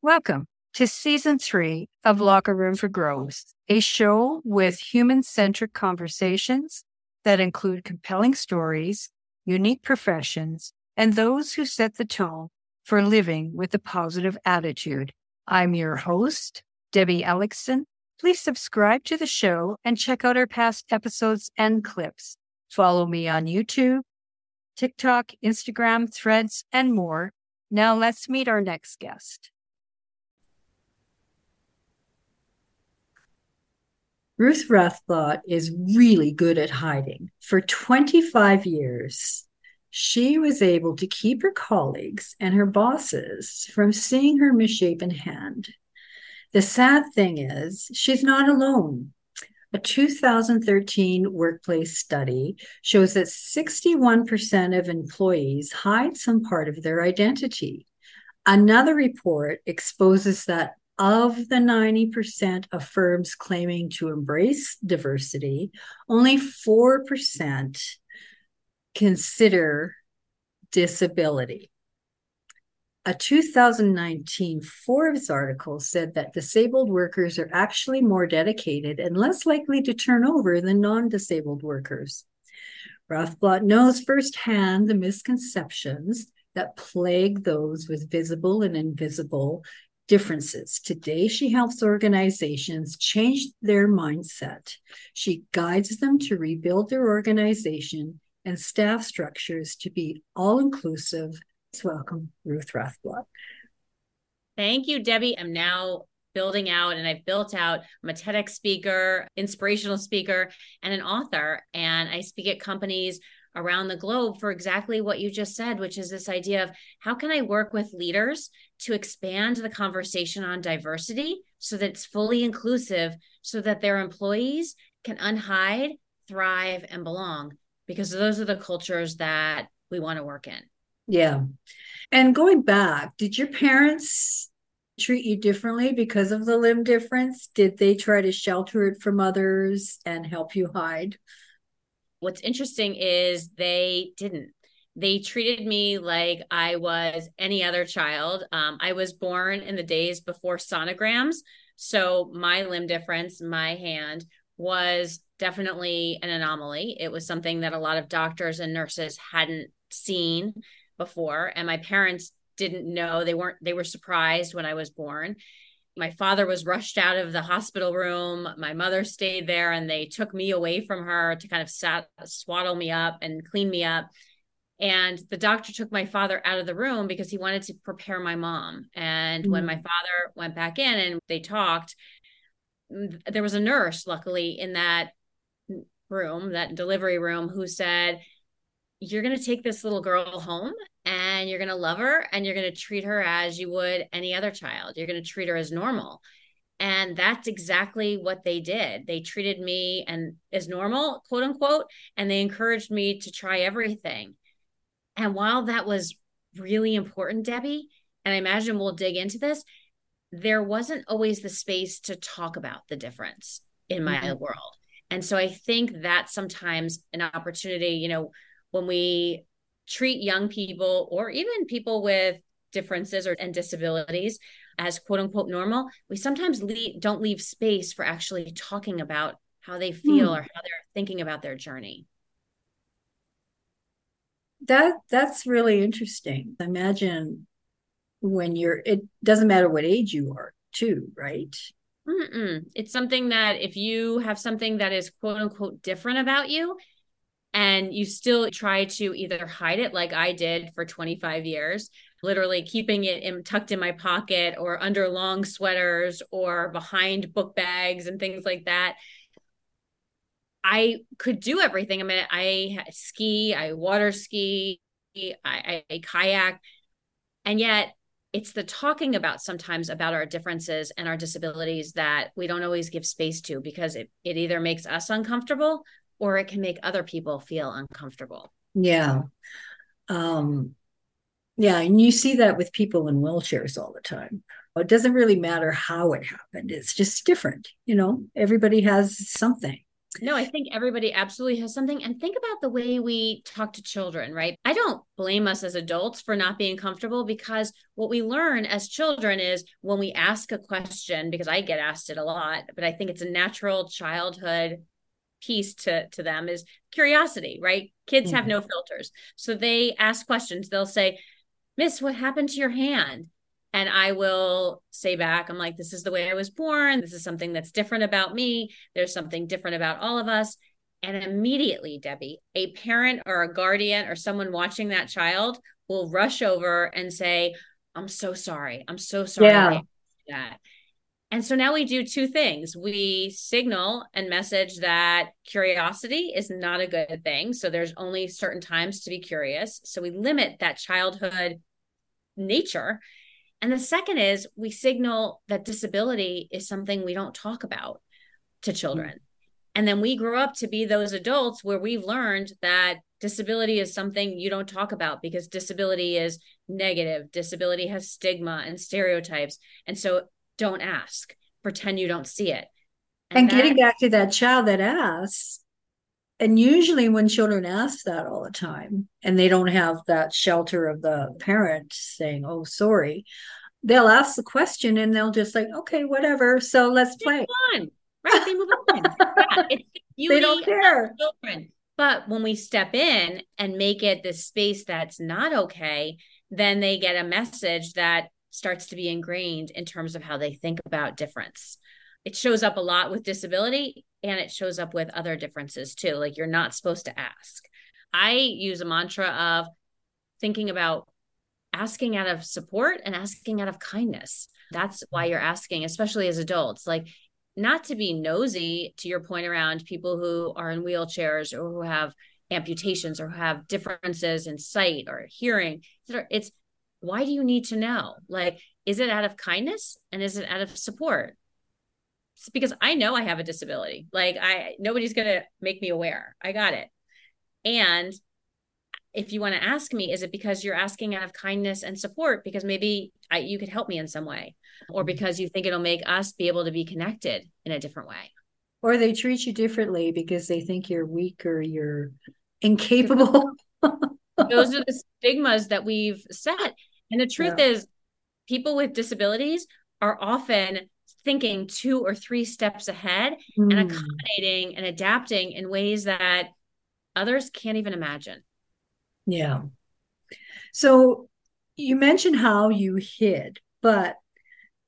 Welcome to Season 3 of Locker Room for Growth, a show with human-centric conversations that include compelling stories, unique professions, and those who set the tone for living with a positive attitude. I'm your host, Debbie Ellickson. Please subscribe to the show and check out our past episodes and clips. Follow me on YouTube, TikTok, Instagram, Threads, and more. Now let's meet our next guest. Ruth Rathblott is really good at hiding. For 25 years, she was able to keep her colleagues and her bosses from seeing her misshapen hand. The sad thing is, she's not alone. A 2013 workplace study shows that 61% of employees hide some part of their identity. Another report exposes that of the 90% of firms claiming to embrace diversity, only 4% consider disability. A 2019 Forbes article said that disabled workers are actually more dedicated and less likely to turn over than non-disabled workers. Rathblott knows firsthand the misconceptions that plague those with visible and invisible differences. Today, she helps organizations change their mindset. She guides them to rebuild their organization and staff structures to be all-inclusive. Welcome, Ruth Rathblott. Thank you, Debbie. I'm now building out, and I've built out. I'm a TEDx speaker, inspirational speaker, and an author. And I speak at companies around the globe for exactly what you just said, which is this idea of how can I work with leaders to expand the conversation on diversity so that it's fully inclusive, so that their employees can unhide, thrive, and belong, because those are the cultures that we want to work in. Yeah. And going back, did your parents treat you differently because of the limb difference? Did they try to shelter it from others and help you hide? What's interesting is they didn't. They treated me like I was any other child. I was born in the days before sonograms. So my limb difference, my hand, was definitely an anomaly. It was something that a lot of doctors and nurses hadn't seen before. And my parents didn't know. They were surprised when I was born. My father was rushed out of the hospital room. My mother stayed there, and they took me away from her to kind of swaddle me up and clean me up. And the doctor took my father out of the room because he wanted to prepare my mom. And when my father went back in and they talked, there was a nurse, luckily, in that room, that delivery room, who said, "You're going to take this little girl home, and you're going to love her, and you're going to treat her as you would any other child. You're going to treat her as normal." And that's exactly what they did. They treated me and as normal, quote unquote, and they encouraged me to try everything. And while that was really important, Debbie, and I imagine we'll dig into this, there wasn't always the space to talk about the difference in my world. And so I think that's sometimes an opportunity, when we treat young people or even people with differences and disabilities as quote unquote normal, we sometimes don't leave space for actually talking about how they feel or how they're thinking about their journey. That's really interesting. Imagine when it doesn't matter what age you are too, right? It's something that if you have something that is quote unquote different about you, and you still try to either hide it like I did for 25 years, literally keeping it tucked in my pocket or under long sweaters or behind book bags and things like that. I could do everything. I mean, I ski, I water ski, I kayak. And yet it's the talking about sometimes about our differences and our disabilities that we don't always give space to, because it either makes us uncomfortable or it can make other people feel uncomfortable. Yeah. Yeah. And you see that with people in wheelchairs all the time. It doesn't really matter how it happened. It's just different. Everybody has something. No, I think everybody absolutely has something. And think about the way we talk to children, right? I don't blame us as adults for not being comfortable, because what we learn as children is when we ask a question, because I get asked it a lot, but I think it's a natural childhood piece to them, is curiosity, right? Kids have no filters. So they ask questions. They'll say, "Miss, what happened to your hand?" And I will say back, I'm like, this is the way I was born. This is something that's different about me. There's something different about all of us. And immediately, Debbie, a parent or a guardian or someone watching that child will rush over and say, "I'm so sorry. I'm so sorry." Yeah. That. And so now we do two things. We signal and message that curiosity is not a good thing. So there's only certain times to be curious. So we limit that childhood nature. And the second is we signal that disability is something we don't talk about to children. And then we grow up to be those adults where we've learned that disability is something you don't talk about because disability is negative. Disability has stigma and stereotypes. And so don't ask, pretend you don't see it. And getting back to that child that asks, and usually when children ask that all the time and they don't have that shelter of the parent saying, "Oh, sorry," they'll ask the question and they'll just like, "Okay, whatever. So let's play." On. Right. They move on. Yeah, it's the beauty. They don't care. Children. But when we step in and make it this space that's not okay, then they get a message that starts to be ingrained in terms of how they think about difference. It shows up a lot with disability, and it shows up with other differences too. Like, you're not supposed to ask. I use a mantra of thinking about asking out of support and asking out of kindness. That's why you're asking, especially as adults, like, not to be nosy, to your point around people who are in wheelchairs or who have amputations or who have differences in sight or hearing. It's, why do you need to know? Like, is it out of kindness and is it out of support? Because I know I have a disability. Like, nobody's going to make me aware. I got it. And if you want to ask me, is it because you're asking out of kindness and support? Because maybe you could help me in some way, or because you think it'll make us be able to be connected in a different way. Or they treat you differently because they think you're weak or you're incapable. Those are the stigmas that we've set. And the truth is, people with disabilities are often thinking 2 or 3 steps ahead and accommodating and adapting in ways that others can't even imagine. Yeah. So you mentioned how you hid, but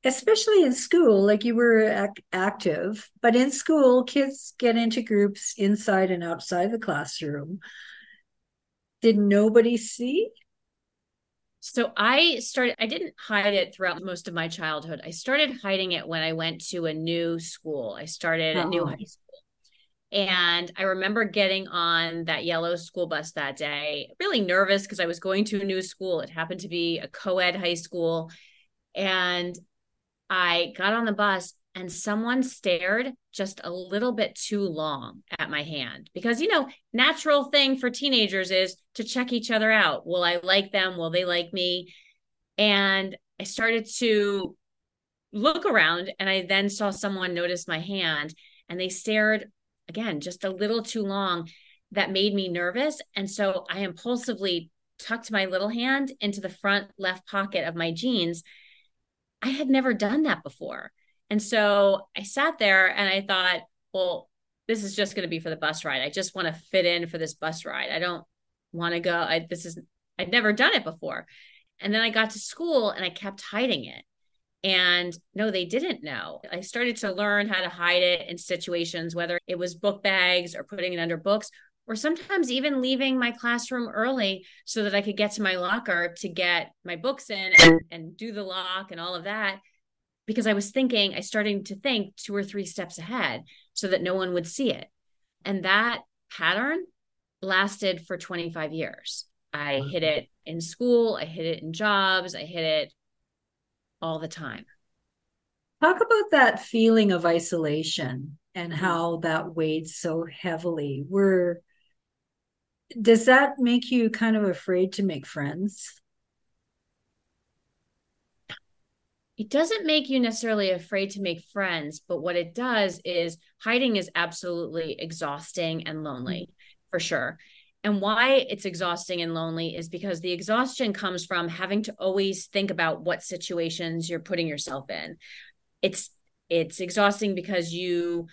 especially in school, like, you were active, but in school, kids get into groups inside and outside the classroom. Did nobody see? So I didn't hide it throughout most of my childhood. I started hiding it when I went to a new school. I started a new high school. And I remember getting on that yellow school bus that day, really nervous because I was going to a new school. It happened to be a co-ed high school. And I got on the bus and someone stared just a little bit too long at my hand, because, natural thing for teenagers is to check each other out. Will I like them? Will they like me? And I started to look around, and I then saw someone notice my hand, and they stared again, just a little too long. That made me nervous. And so I impulsively tucked my little hand into the front left pocket of my jeans. I had never done that before. And so I sat there and I thought, well, this is just going to be for the bus ride. I just want to fit in for this bus ride. I don't want to go. I'd never done it before. And then I got to school and I kept hiding it. And no, they didn't know. I started to learn how to hide it in situations, whether it was book bags or putting it under books, or sometimes even leaving my classroom early so that I could get to my locker to get my books in and do the lock and all of that. Because I started to think 2 or 3 steps ahead so that no one would see it. And that pattern lasted for 25 years. I hid it in school. I hid it in jobs. I hid it all the time. Talk about that feeling of isolation and how that weighed so heavily. Does that make you kind of afraid to make friends? it doesn't make you necessarily afraid to make friends, but what it does is hiding is absolutely exhausting and lonely, for sure. And why it's exhausting and lonely is because the exhaustion comes from having to always think about what situations you're putting yourself in. It's exhausting because you,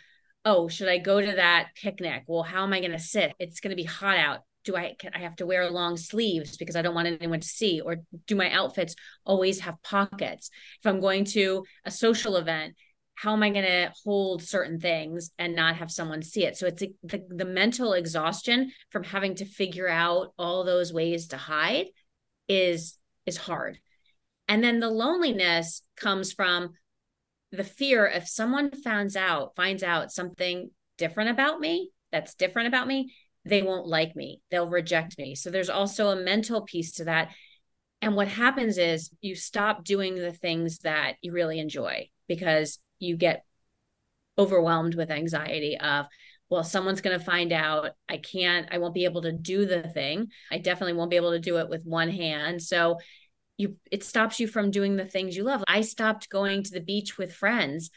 oh, should I go to that picnic? Well, how am I going to sit? It's going to be hot out. I have to wear long sleeves because I don't want anyone to see? Or do my outfits always have pockets? If I'm going to a social event, how am I going to hold certain things and not have someone see it? So it's the mental exhaustion from having to figure out all those ways to hide is hard. And then the loneliness comes from the fear if someone finds out something different about me, they won't like me, they'll reject me. So there's also a mental piece to that. And what happens is you stop doing the things that you really enjoy because you get overwhelmed with anxiety of, well, someone's going to find out I won't be able to do the thing. I definitely won't be able to do it with one hand. So it stops you from doing the things you love. I stopped going to the beach with friends,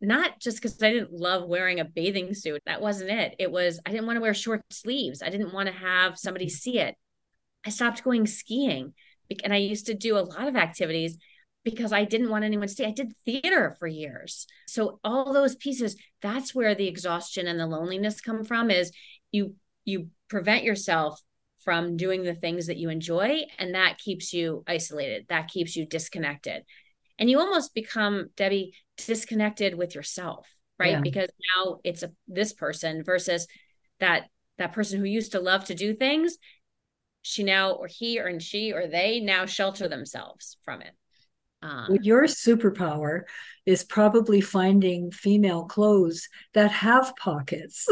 not just because I didn't love wearing a bathing suit. That wasn't it. It was, I didn't want to wear short sleeves. I didn't want to have somebody see it. I stopped going skiing, and I used to do a lot of activities because I didn't want anyone to see. I did theater for years. So all those pieces, that's where the exhaustion and the loneliness come from, is you prevent yourself from doing the things that you enjoy. And that keeps you isolated. That keeps you disconnected. And you almost become, Debbie, disconnected with yourself, right? Yeah. Because now it's this person versus that person who used to love to do things. She or they now shelter themselves from it. Your superpower is probably finding female clothes that have pockets.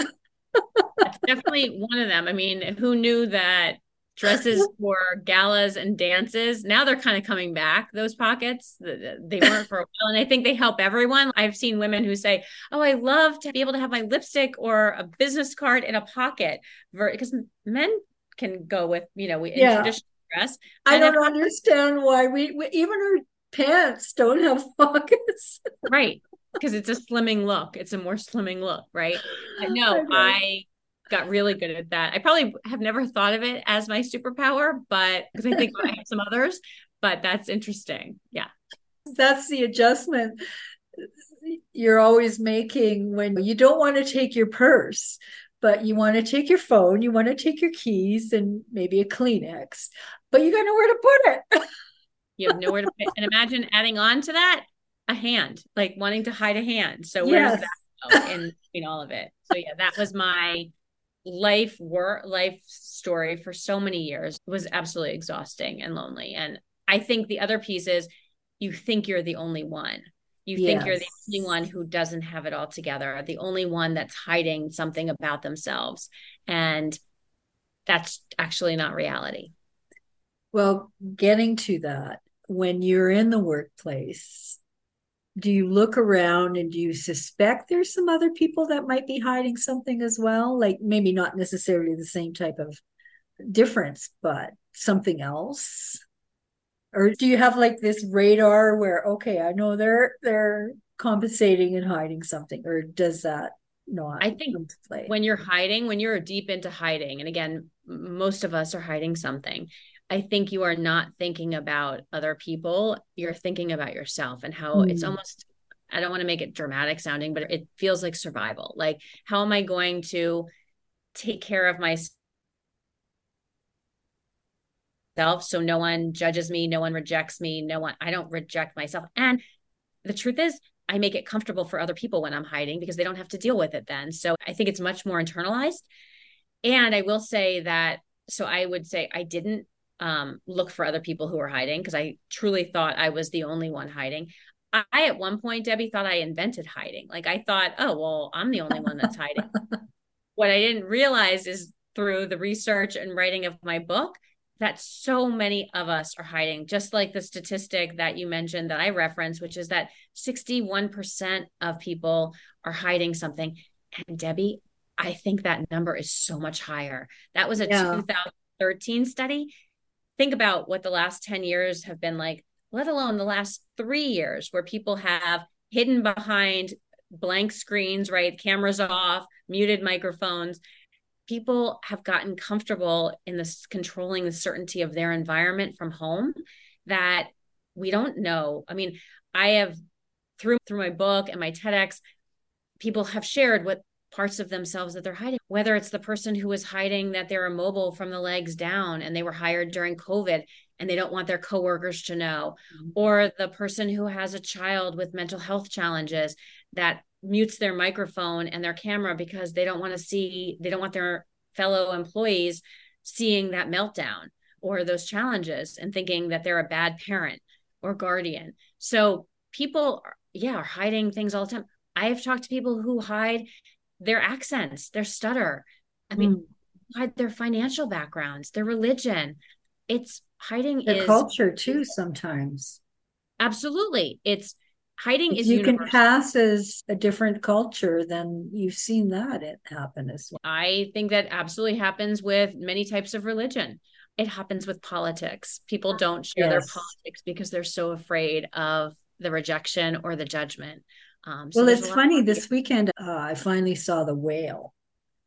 That's definitely one of them. I mean, who knew that dresses for galas and dances, now they're kind of coming back, those pockets. They weren't for a while. And I think they help everyone. I've seen women who say, oh, I love to be able to have my lipstick or a business card in a pocket, because men can go with, in traditional dress. I don't understand why we even our pants don't have pockets. Right. Because it's a slimming look. It's a more slimming look, right? I got really good at that. I probably have never thought of it as my superpower, but because I think I have some others, but that's interesting. Yeah. That's the adjustment you're always making when you don't want to take your purse, but you want to take your phone, you want to take your keys and maybe a Kleenex, but you got nowhere to put it. You have nowhere to put it. And imagine adding on to that a hand, like wanting to hide a hand. So where does that go in between all of it? So yeah, that was my life story for so many years. It was absolutely exhausting and lonely. And I think the other piece is you think you're the only one. You think you're the only one who doesn't have it all together, the only one that's hiding something about themselves. And that's actually not reality. Well, getting to that, when you're in the workplace, do you look around and do you suspect there's some other people that might be hiding something as well? Like maybe not necessarily the same type of difference, but something else? Or do you have like this radar where, okay, I know they're compensating and hiding something, or does that not? I think when you're deep into hiding, and again, most of us are hiding something, I think you are not thinking about other people. You're thinking about yourself and how it's almost, I don't want to make it dramatic sounding, but it feels like survival. Like, how am I going to take care of myself so no one judges me, no one rejects me, I don't reject myself. And the truth is, I make it comfortable for other people when I'm hiding because they don't have to deal with it then. So I think it's much more internalized. And I will say that, so I would say I didn't look for other people who are hiding because I truly thought I was the only one hiding. I at one point, Debbie, thought I invented hiding. Like I thought, oh, well, I'm the only one that's hiding. What I didn't realize is through the research and writing of my book that so many of us are hiding, just like the statistic that you mentioned that I reference, which is that 61% of people are hiding something. And Debbie, I think that number is so much higher. That was a 2013 study. Think about what the last 10 years have been like. let alone the last 3 years where people have hidden behind blank screens, right? Cameras off, muted microphones. People have gotten comfortable in this controlling the certainty of their environment from home that we don't know. I mean, I have through my book and my TEDx, people have shared what parts of themselves that they're hiding, whether it's the person who is hiding that they're immobile from the legs down and they were hired during COVID and they don't want their coworkers to know, or the person who has a child with mental health challenges that mutes their microphone and their camera because they don't want to see, they don't want their fellow employees seeing that meltdown or those challenges and thinking that they're a bad parent or guardian. So people are hiding things all the time. I have talked to people who hide their accents, their stutter. I mean, hide their financial backgrounds, their religion. It's hiding the culture too sometimes. Absolutely. It's hiding is universal. You can pass as a different culture, then you've seen that it happen as well. I think that absolutely happens with many types of religion. It happens with politics. People don't share their politics because they're so afraid of the rejection or the judgment. So well, it's funny. This weekend, I finally saw the Whale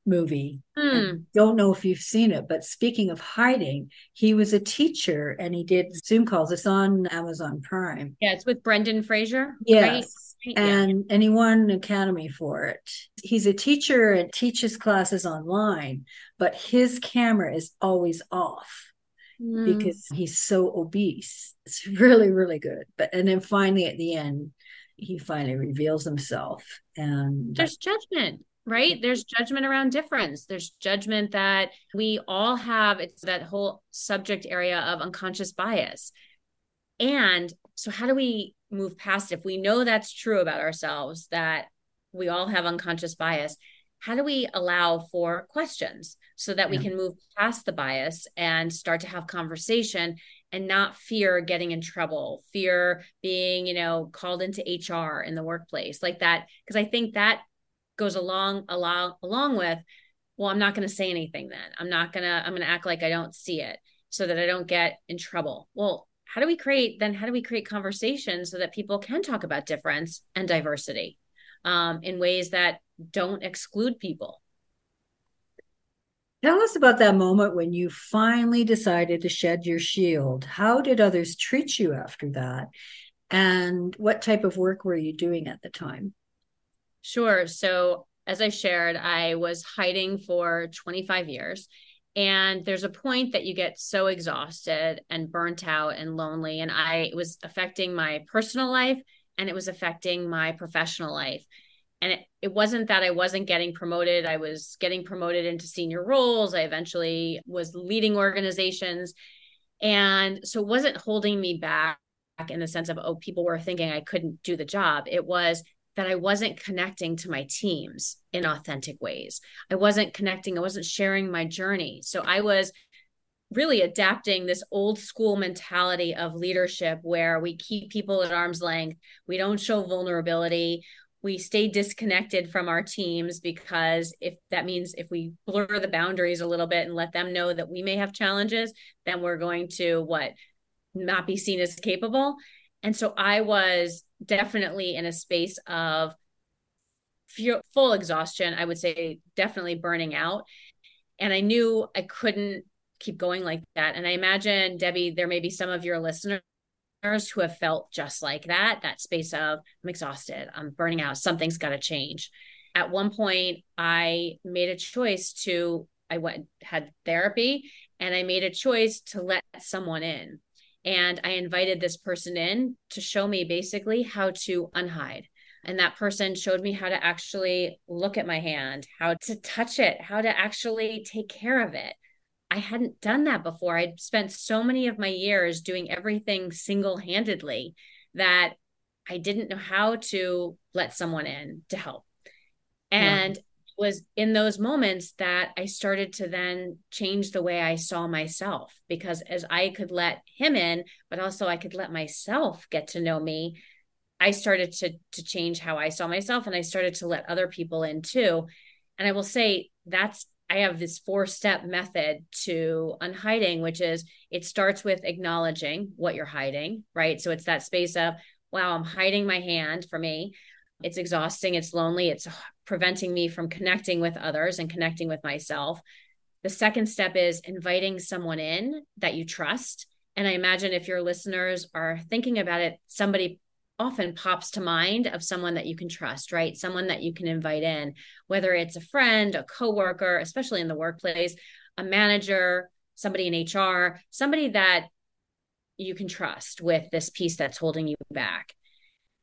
movie. Don't know if you've seen it, but speaking of hiding, he was a teacher and he did Zoom calls. It's on Amazon Prime. Yeah, it's with Brendan Fraser. Yes, right? And he won an Academy for it. He's a teacher and teaches classes online, but his camera is always off. Because he's so obese. It's really, really good. And then finally at the end, he finally reveals himself. And there's judgment, right? There's judgment around difference. There's judgment that we all have. It's that whole subject area of unconscious bias. And so how do we move past if we know that's true about ourselves, that we all have unconscious bias? How do we allow for questions so that we can move past the bias and start to have conversation and not fear getting in trouble, fear being, called into HR in the workplace like that? Because I think that goes along with, well, I'm not going to say anything then. I'm going to act like I don't see it so that I don't get in trouble. Well, how do we create conversations so that people can talk about difference and diversity in ways that don't exclude people? Tell us about that moment when you finally decided to shed your shield. How did others treat you after that? And what type of work were you doing at the time? Sure. So as I shared, I was hiding for 25 years. And there's a point that you get so exhausted and burnt out and lonely. And it was affecting my personal life and it was affecting my professional life. And it wasn't that I wasn't getting promoted. I was getting promoted into senior roles. I eventually was leading organizations. And so it wasn't holding me back in the sense of, oh, people were thinking I couldn't do the job. It was that I wasn't connecting to my teams in authentic ways. I wasn't connecting. I wasn't sharing my journey. So I was really adapting this old school mentality of leadership where we keep people at arm's length. We don't show vulnerability. We stay disconnected from our teams because if we blur the boundaries a little bit and let them know that we may have challenges, then we're going to not be seen as capable. And so I was definitely in a space of full exhaustion, I would say definitely burning out. And I knew I couldn't keep going like that. And I imagine, Debbie, there may be some of your listeners who have felt just like that space of, I'm exhausted, I'm burning out, something's got to change. At one point, I made a choice had therapy, and I made a choice to let someone in. And I invited this person in to show me basically how to unhide. And that person showed me how to actually look at my hand, how to touch it, how to actually take care of it. I hadn't done that before. I'd spent so many of my years doing everything single-handedly that I didn't know how to let someone in to help. And it was in those moments that I started to then change the way I saw myself, because as I could let him in, but also I could let myself get to know me, I started to change how I saw myself, and I started to let other people in too. And I will say that's I have this 4-step method to unhiding, which is it starts with acknowledging what you're hiding, right? So it's that space of, wow, I'm hiding my hand for me. It's exhausting. It's lonely. It's preventing me from connecting with others and connecting with myself. The second step is inviting someone in that you trust. And I imagine if your listeners are thinking about it, somebody often pops to mind of someone that you can trust, right? Someone that you can invite in, whether it's a friend, a coworker, especially in the workplace, a manager, somebody in HR, somebody that you can trust with this piece that's holding you back.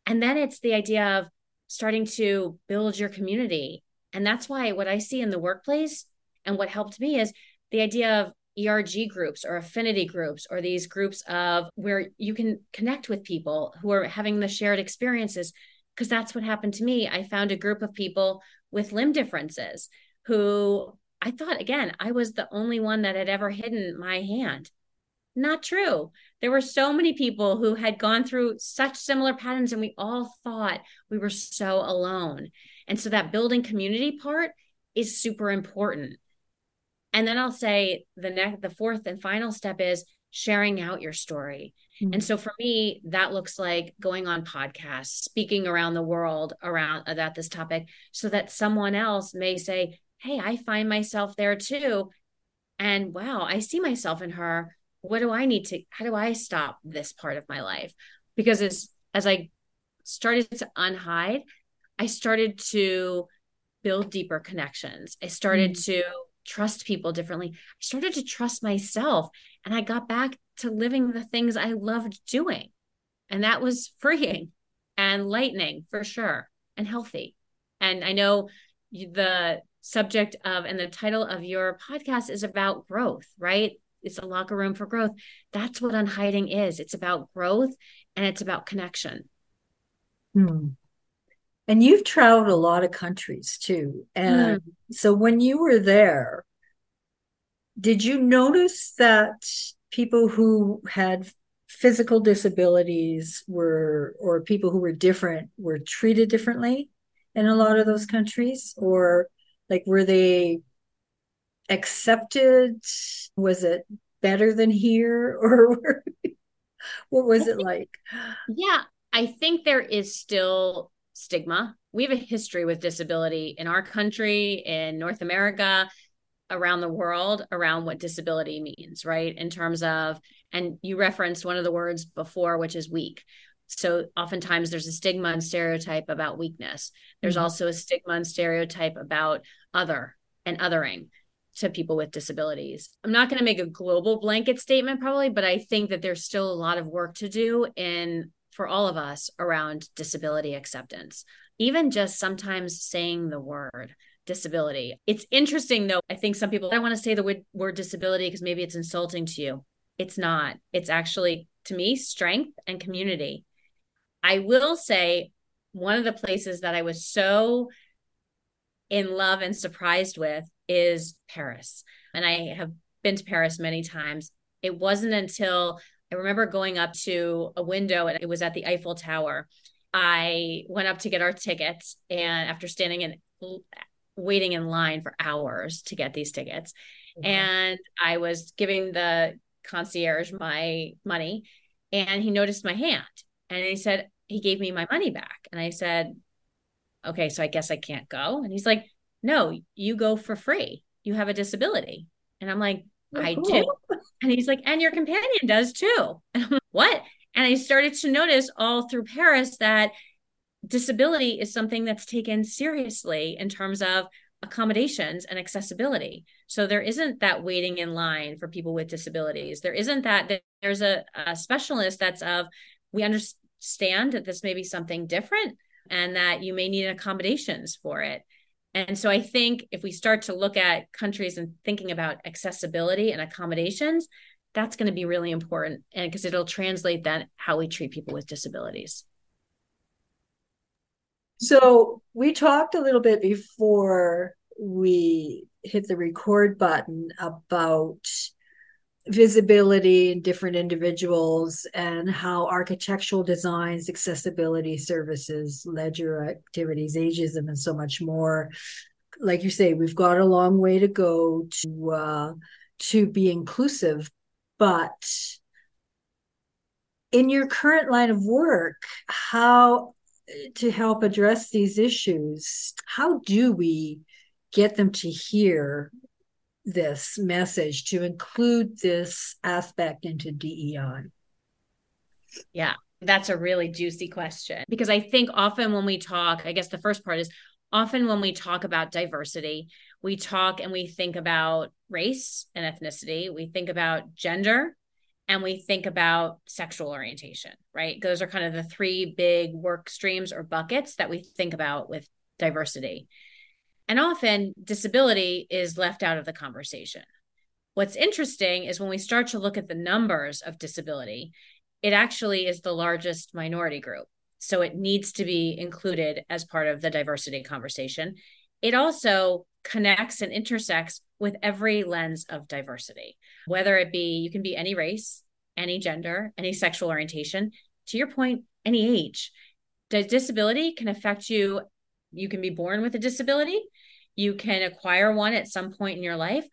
And then it's the idea of starting to build your community. And that's why what I see in the workplace and what helped me is the idea of ERG groups or affinity groups, or these groups of where you can connect with people who are having the shared experiences. Because that's what happened to me. I found a group of people with limb differences who I thought, again, I was the only one that had ever hidden my hand. Not true. There were so many people who had gone through such similar patterns, and we all thought we were so alone. And so that building community part is super important. And then I'll say the fourth and final step is sharing out your story. Mm-hmm. And so for me, that looks like going on podcasts, speaking around the world about this topic, so that someone else may say, hey, I find myself there too. And wow, I see myself in her. What do I need to, how do I stop this part of my life? Because as I started to unhide, I started to build deeper connections. I started mm-hmm. to trust people differently. I started to trust myself, and I got back to living the things I loved doing. And that was freeing and lightening for sure, and healthy. And I know the subject of, and the title of your podcast is about growth, right? It's a locker room for growth. That's what unhiding is. It's about growth, and it's about connection. Hmm. And you've traveled a lot of countries too. And so when you were there, did you notice that people who had physical disabilities or people who were different were treated differently in a lot of those countries? Or like, were they accepted? Was it better than here? Or what was it like? Yeah, I think there is still stigma. We have a history with disability in our country, in North America, around the world, around what disability means, right? In terms of, and you referenced one of the words before, which is weak. So oftentimes there's a stigma and stereotype about weakness. There's mm-hmm. also a stigma and stereotype about other and othering to people with disabilities. I'm not going to make a global blanket statement probably, but I think that there's still a lot of work to do for all of us around disability acceptance, even just sometimes saying the word disability. It's interesting though. I think some people don't want to say the word disability because maybe it's insulting to you. It's not. It's actually, to me, strength and community. I will say one of the places that I was so in love and surprised with is Paris. And I have been to Paris many times. It wasn't until I remember going up to a window, and it was at the Eiffel Tower. I went up to get our tickets, and after standing and waiting in line for hours to get these tickets, mm-hmm. and I was giving the concierge my money, and he noticed my hand, and he said, he gave me my money back. And I said, okay, so I guess I can't go. And he's like, no, you go for free. You have a disability. And I'm like, I do. And he's like, and your companion does too. And I'm like, what? And I started to notice all through Paris that disability is something that's taken seriously in terms of accommodations and accessibility. So there isn't that waiting in line for people with disabilities. There isn't that there's a specialist that's of, we understand that this may be something different and that you may need accommodations for it. And so I think if we start to look at countries and thinking about accessibility and accommodations, that's going to be really important, and because it'll translate then how we treat people with disabilities. So we talked a little bit before we hit the record button about visibility in different individuals and how architectural designs, accessibility services, leisure activities, ageism, and so much more like you say, we've got a long way to go to be inclusive, but in your current line of work, how to help address these issues, how do we get them to hear this message, to include this aspect into DEI? Yeah, that's a really juicy question, because I think often when we talk, I guess the first part is often when we talk about diversity, we talk and we think about race and ethnicity, we think about gender, and we think about sexual orientation, right? Those are kind of the three big work streams or buckets that we think about with diversity. And often disability is left out of the conversation. What's interesting is when we start to look at the numbers of disability, it actually is the largest minority group. So it needs to be included as part of the diversity conversation. It also connects and intersects with every lens of diversity, whether it be, you can be any race, any gender, any sexual orientation, to your point, any age. Disability can affect you. You can be born with a disability. You can acquire one at some point in your life,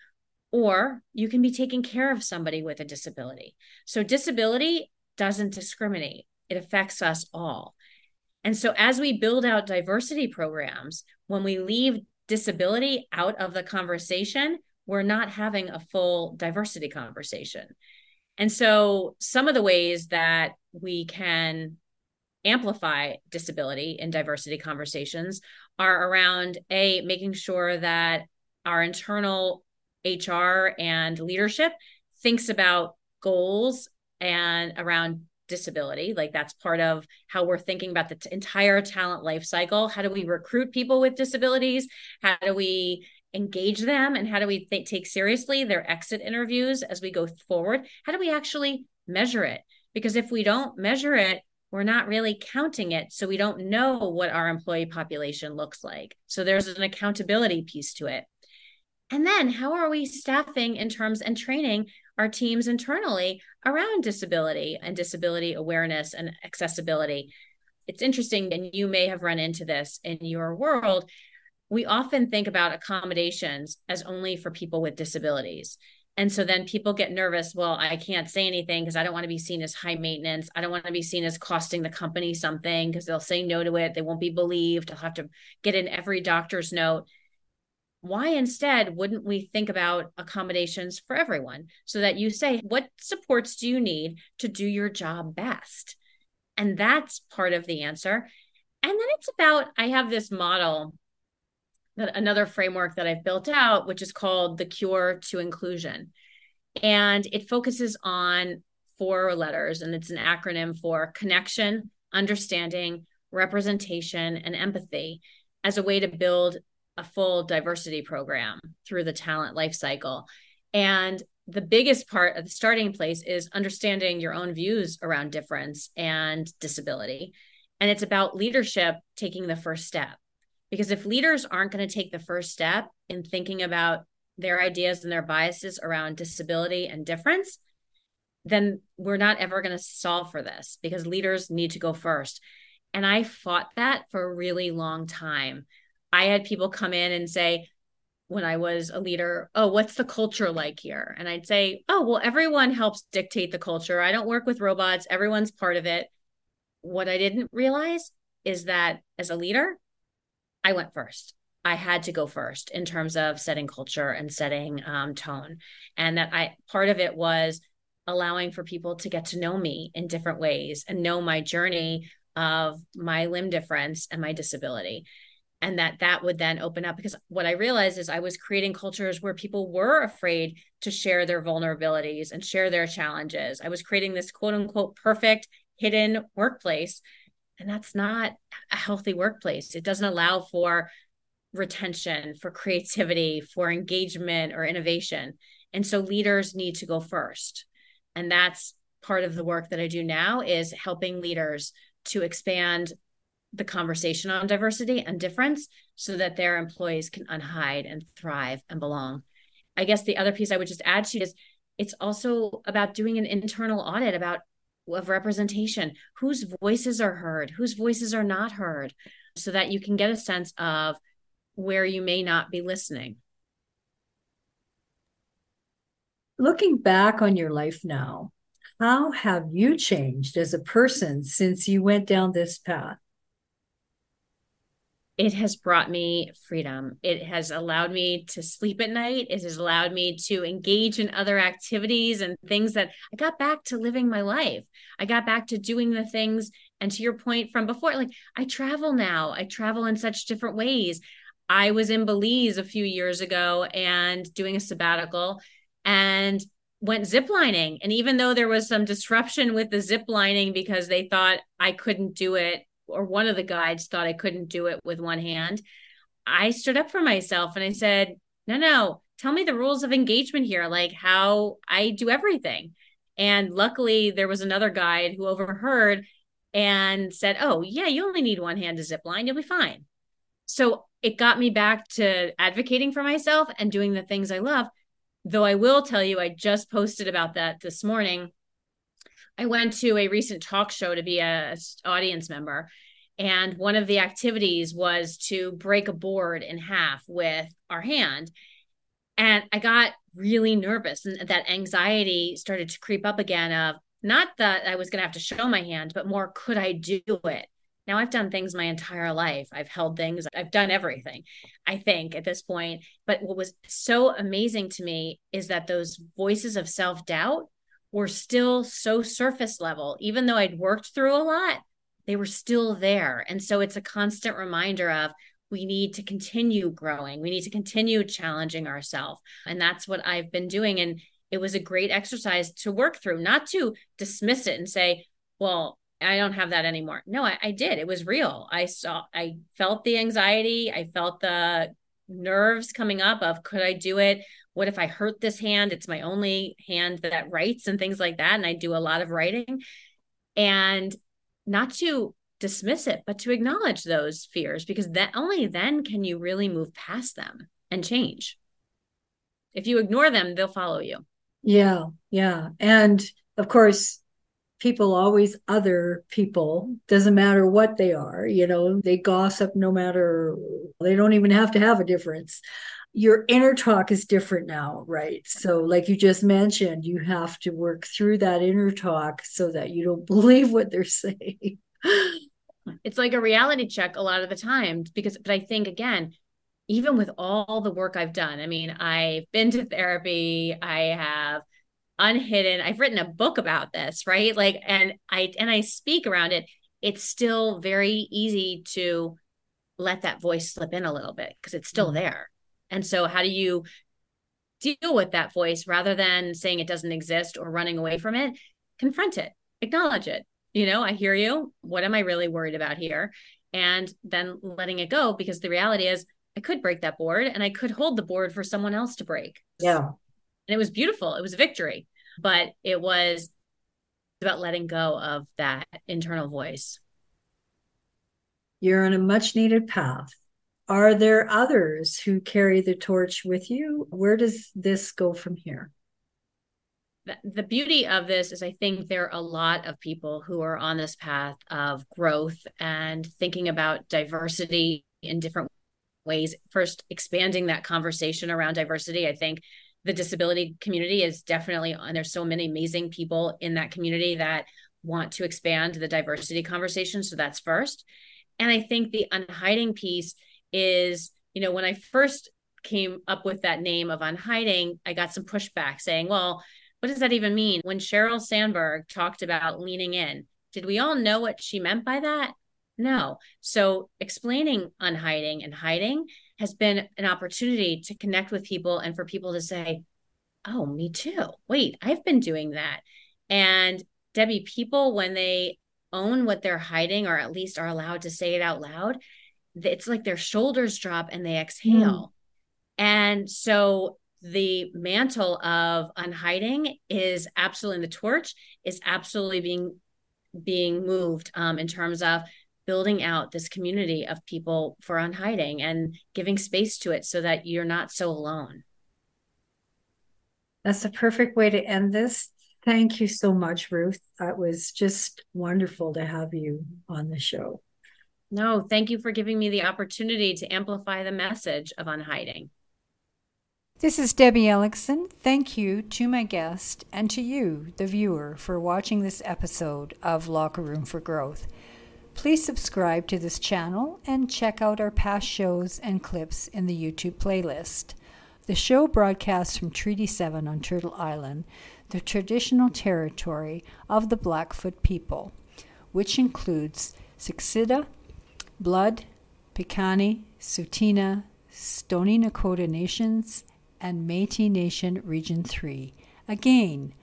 or you can be taking care of somebody with a disability. So disability doesn't discriminate. It affects us all. And so as we build out diversity programs, when we leave disability out of the conversation, we're not having a full diversity conversation. And so some of the ways that we can amplify disability in diversity conversations are around A, making sure that our internal HR and leadership thinks about goals and around disability, like that's part of how we're thinking about the entire talent life cycle. How do we recruit people with disabilities? How do we engage them? And how do we take seriously their exit interviews as we go forward? How do we actually measure it? Because if we don't measure it, we're not really counting it. So we don't know what our employee population looks like. So there's an accountability piece to it. And then how are we staffing in terms and training our teams internally around disability and disability awareness and accessibility? It's interesting, and you may have run into this in your world. We often think about accommodations as only for people with disabilities. And so then people get nervous. Well, I can't say anything because I don't want to be seen as high maintenance. I don't want to be seen as costing the company something because they'll say no to it. They won't be believed. I'll have to get in every doctor's note. Why instead wouldn't we think about accommodations for everyone so that you say, what supports do you need to do your job best? And that's part of the answer. And then it's about, I have this model, that another framework that I've built out, which is called the Cure to Inclusion. And it focuses on four letters, and it's an acronym for connection, understanding, representation, and empathy as a way to build a full diversity program through the talent life cycle. And the biggest part of the starting place is understanding your own views around difference and disability. And it's about leadership taking the first step. Because if leaders aren't going to take the first step in thinking about their ideas and their biases around disability and difference, then we're not ever going to solve for this, because leaders need to go first. And I fought that for a really long time. I had people come in and say, when I was a leader, oh, what's the culture like here? And I'd say, oh, well, everyone helps dictate the culture. I don't work with robots. Everyone's part of it. What I didn't realize is that as a leader, I went first. I had to go first in terms of setting culture and setting tone. And that part of it was allowing for people to get to know me in different ways and know my journey of my limb difference and my disability. And that would then open up, because what I realized is I was creating cultures where people were afraid to share their vulnerabilities and share their challenges. I was creating this quote unquote perfect hidden workplace. And that's not a healthy workplace. It doesn't allow for retention, for creativity, for engagement or innovation. And so leaders need to go first. And that's part of the work that I do now, is helping leaders to expand the conversation on diversity and difference so that their employees can unhide and thrive and belong. I guess the other piece I would just add to is it's also about doing an internal audit of representation, whose voices are heard, whose voices are not heard, so that you can get a sense of where you may not be listening? Looking back on your life now, how have you changed as a person since you went down this path? It has brought me freedom. It has allowed me to sleep at night. It has allowed me to engage in other activities and things that I got back to living my life. I got back to doing the things. And to your point from before, like I travel now, I travel in such different ways. I was in Belize a few years ago and doing a sabbatical and went ziplining. And even though there was some disruption with the ziplining because they thought I couldn't do it, or one of the guides thought I couldn't do it with one hand, I stood up for myself and I said, no, tell me the rules of engagement here, like how I do everything. And luckily there was another guide who overheard and said, oh yeah, you only need one hand to zip line. You'll be fine. So it got me back to advocating for myself and doing the things I love. Though I will tell you, I just posted about that this morning. I went to a recent talk show to be an audience member, and one of the activities was to break a board in half with our hand. And I got really nervous, and that anxiety started to creep up again of not that I was going to have to show my hand, but more, could I do it? Now I've done things my entire life. I've held things. I've done everything, I think, at this point. But what was so amazing to me is that those voices of self-doubt were still so surface level. Even though I'd worked through a lot, they were still there. And so it's a constant reminder of, we need to continue growing. We need to continue challenging ourselves. And that's what I've been doing. And it was a great exercise to work through, not to dismiss it and say, well, I don't have that anymore. No, I did. It was real. I felt the anxiety. I felt the nerves coming up of, could I do it? What if I hurt this hand? It's my only hand that writes and things like that. And I do a lot of writing. And not to dismiss it, but to acknowledge those fears, because that only then can you really move past them and change. If you ignore them, they'll follow you. Yeah. Yeah. And of course, people always other people, doesn't matter what they are, they gossip no matter, they don't even have to have a difference. Your inner talk is different now, right? So like you just mentioned, you have to work through that inner talk so that you don't believe what they're saying. It's like a reality check a lot of the time, but I think, again, even with all the work I've done, I mean, I've been to therapy, I have unhidden, I've written a book about this, right? Like, and I speak around it. It's still very easy to let that voice slip in a little bit because it's still there. And so how do you deal with that voice rather than saying it doesn't exist or running away from it? Confront it, acknowledge it. I hear you. What am I really worried about here? And then letting it go, because the reality is I could break that board and I could hold the board for someone else to break. Yeah. And it was beautiful. It was a victory, but it was about letting go of that internal voice. You're on a much needed path. Are there others who carry the torch with you? Where does this go from here? The beauty of this is I think there are a lot of people who are on this path of growth and thinking about diversity in different ways. First, expanding that conversation around diversity. I think the disability community is definitely, and there's so many amazing people in that community that want to expand the diversity conversation. So that's first. And I think the unhiding piece is, when I first came up with that name of unhiding, I got some pushback saying, well, what does that even mean? When Sheryl Sandberg talked about leaning in, did we all know what she meant by that? No. So explaining unhiding and hiding has been an opportunity to connect with people and for people to say, oh, me too. Wait, I've been doing that. And Debbie, people, when they own what they're hiding, or at least are allowed to say it out loud, it's like their shoulders drop and they exhale. And so the mantle of unhiding is absolutely, the torch is absolutely being moved in terms of building out this community of people for unhiding and giving space to it so that you're not so alone. That's the perfect way to end this. Thank you so much, Ruth. That was just wonderful to have you on the show. No, thank you for giving me the opportunity to amplify the message of unhiding. This is Debbie Ellickson. Thank you to my guest and to you, the viewer, for watching this episode of Locker Room for Growth. Please subscribe to this channel and check out our past shows and clips in the YouTube playlist. The show broadcasts from Treaty 7 on Turtle Island, the traditional territory of the Blackfoot people, which includes Siksika, Blood, Picani, Sutina, Stony Nakoda Nations, and Métis Nation Region 3. Again,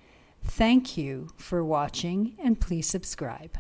thank you for watching and please subscribe.